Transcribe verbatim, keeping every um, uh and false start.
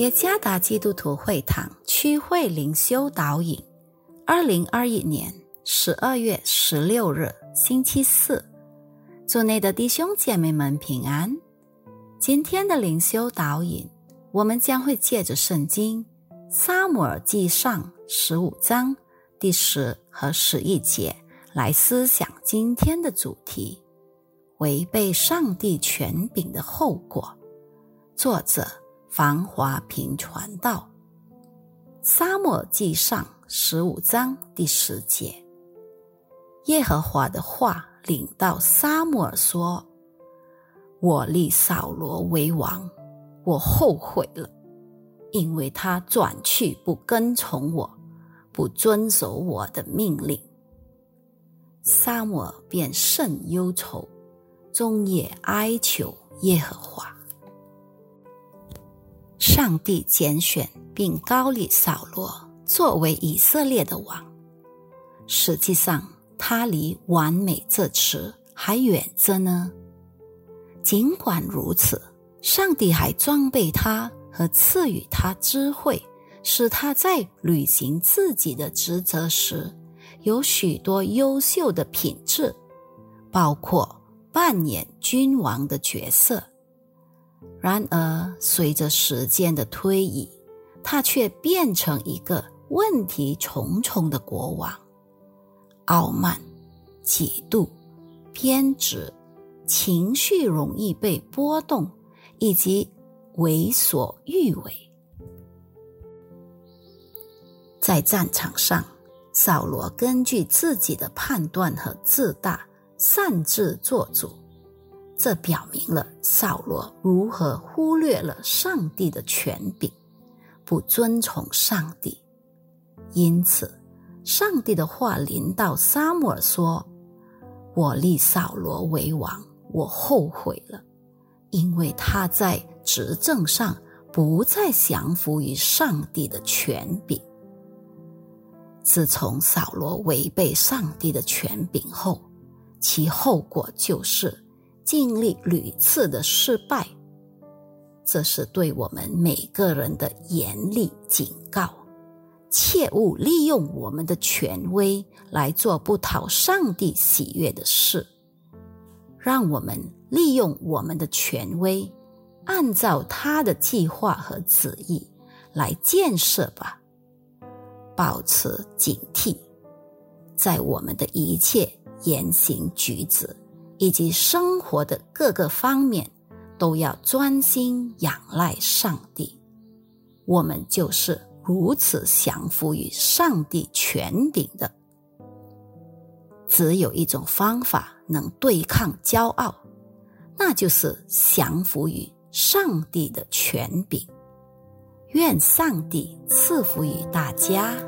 也加达基督徒会堂区会灵修导引，二零二一年十二月十六日星期四。主内的弟兄姐妹们平安。今天的灵修导引，我们将会借着圣经撒母耳记上十五章第十和十一节来思想今天的主题：违背上帝权柄的后果。作者房华平传道。撒母耳记上十五章第十节，耶和华的话领到撒母耳说：我立扫罗为王，我后悔了，因为他转去不跟从我，不遵守我的命令。撒母耳便甚忧愁，终夜哀求耶和华。上帝拣选并高立扫罗作为以色列的王，实际上他离完美这词还远着呢。尽管如此，上帝还装备他和赐予他智慧，使他在履行自己的职责时有许多优秀的品质，包括扮演君王的角色。然而，随着时间的推移，他却变成一个问题重重的国王，傲慢、嫉妒、偏执、情绪容易被波动，以及为所欲为。在战场上，扫罗根据自己的判断和自大，擅自做主。这表明了扫罗如何忽略了上帝的权柄，不遵从上帝。因此，上帝的话临到撒母耳说：我立扫罗为王，我后悔了，因为他在执政上不再降服于上帝的权柄。自从扫罗违背上帝的权柄后，其后果就是经历屡次的失败，这是对我们每个人的严厉警告，切勿利用我们的权威来做不讨上帝喜悦的事。让我们利用我们的权威，按照他的计划和旨意来建设吧。保持警惕，在我们的一切言行举止以及生活的各个方面，都要专心仰赖上帝。我们就是如此降服于上帝权柄的。只有一种方法能对抗骄傲，那就是降服于上帝的权柄。愿上帝赐福于大家。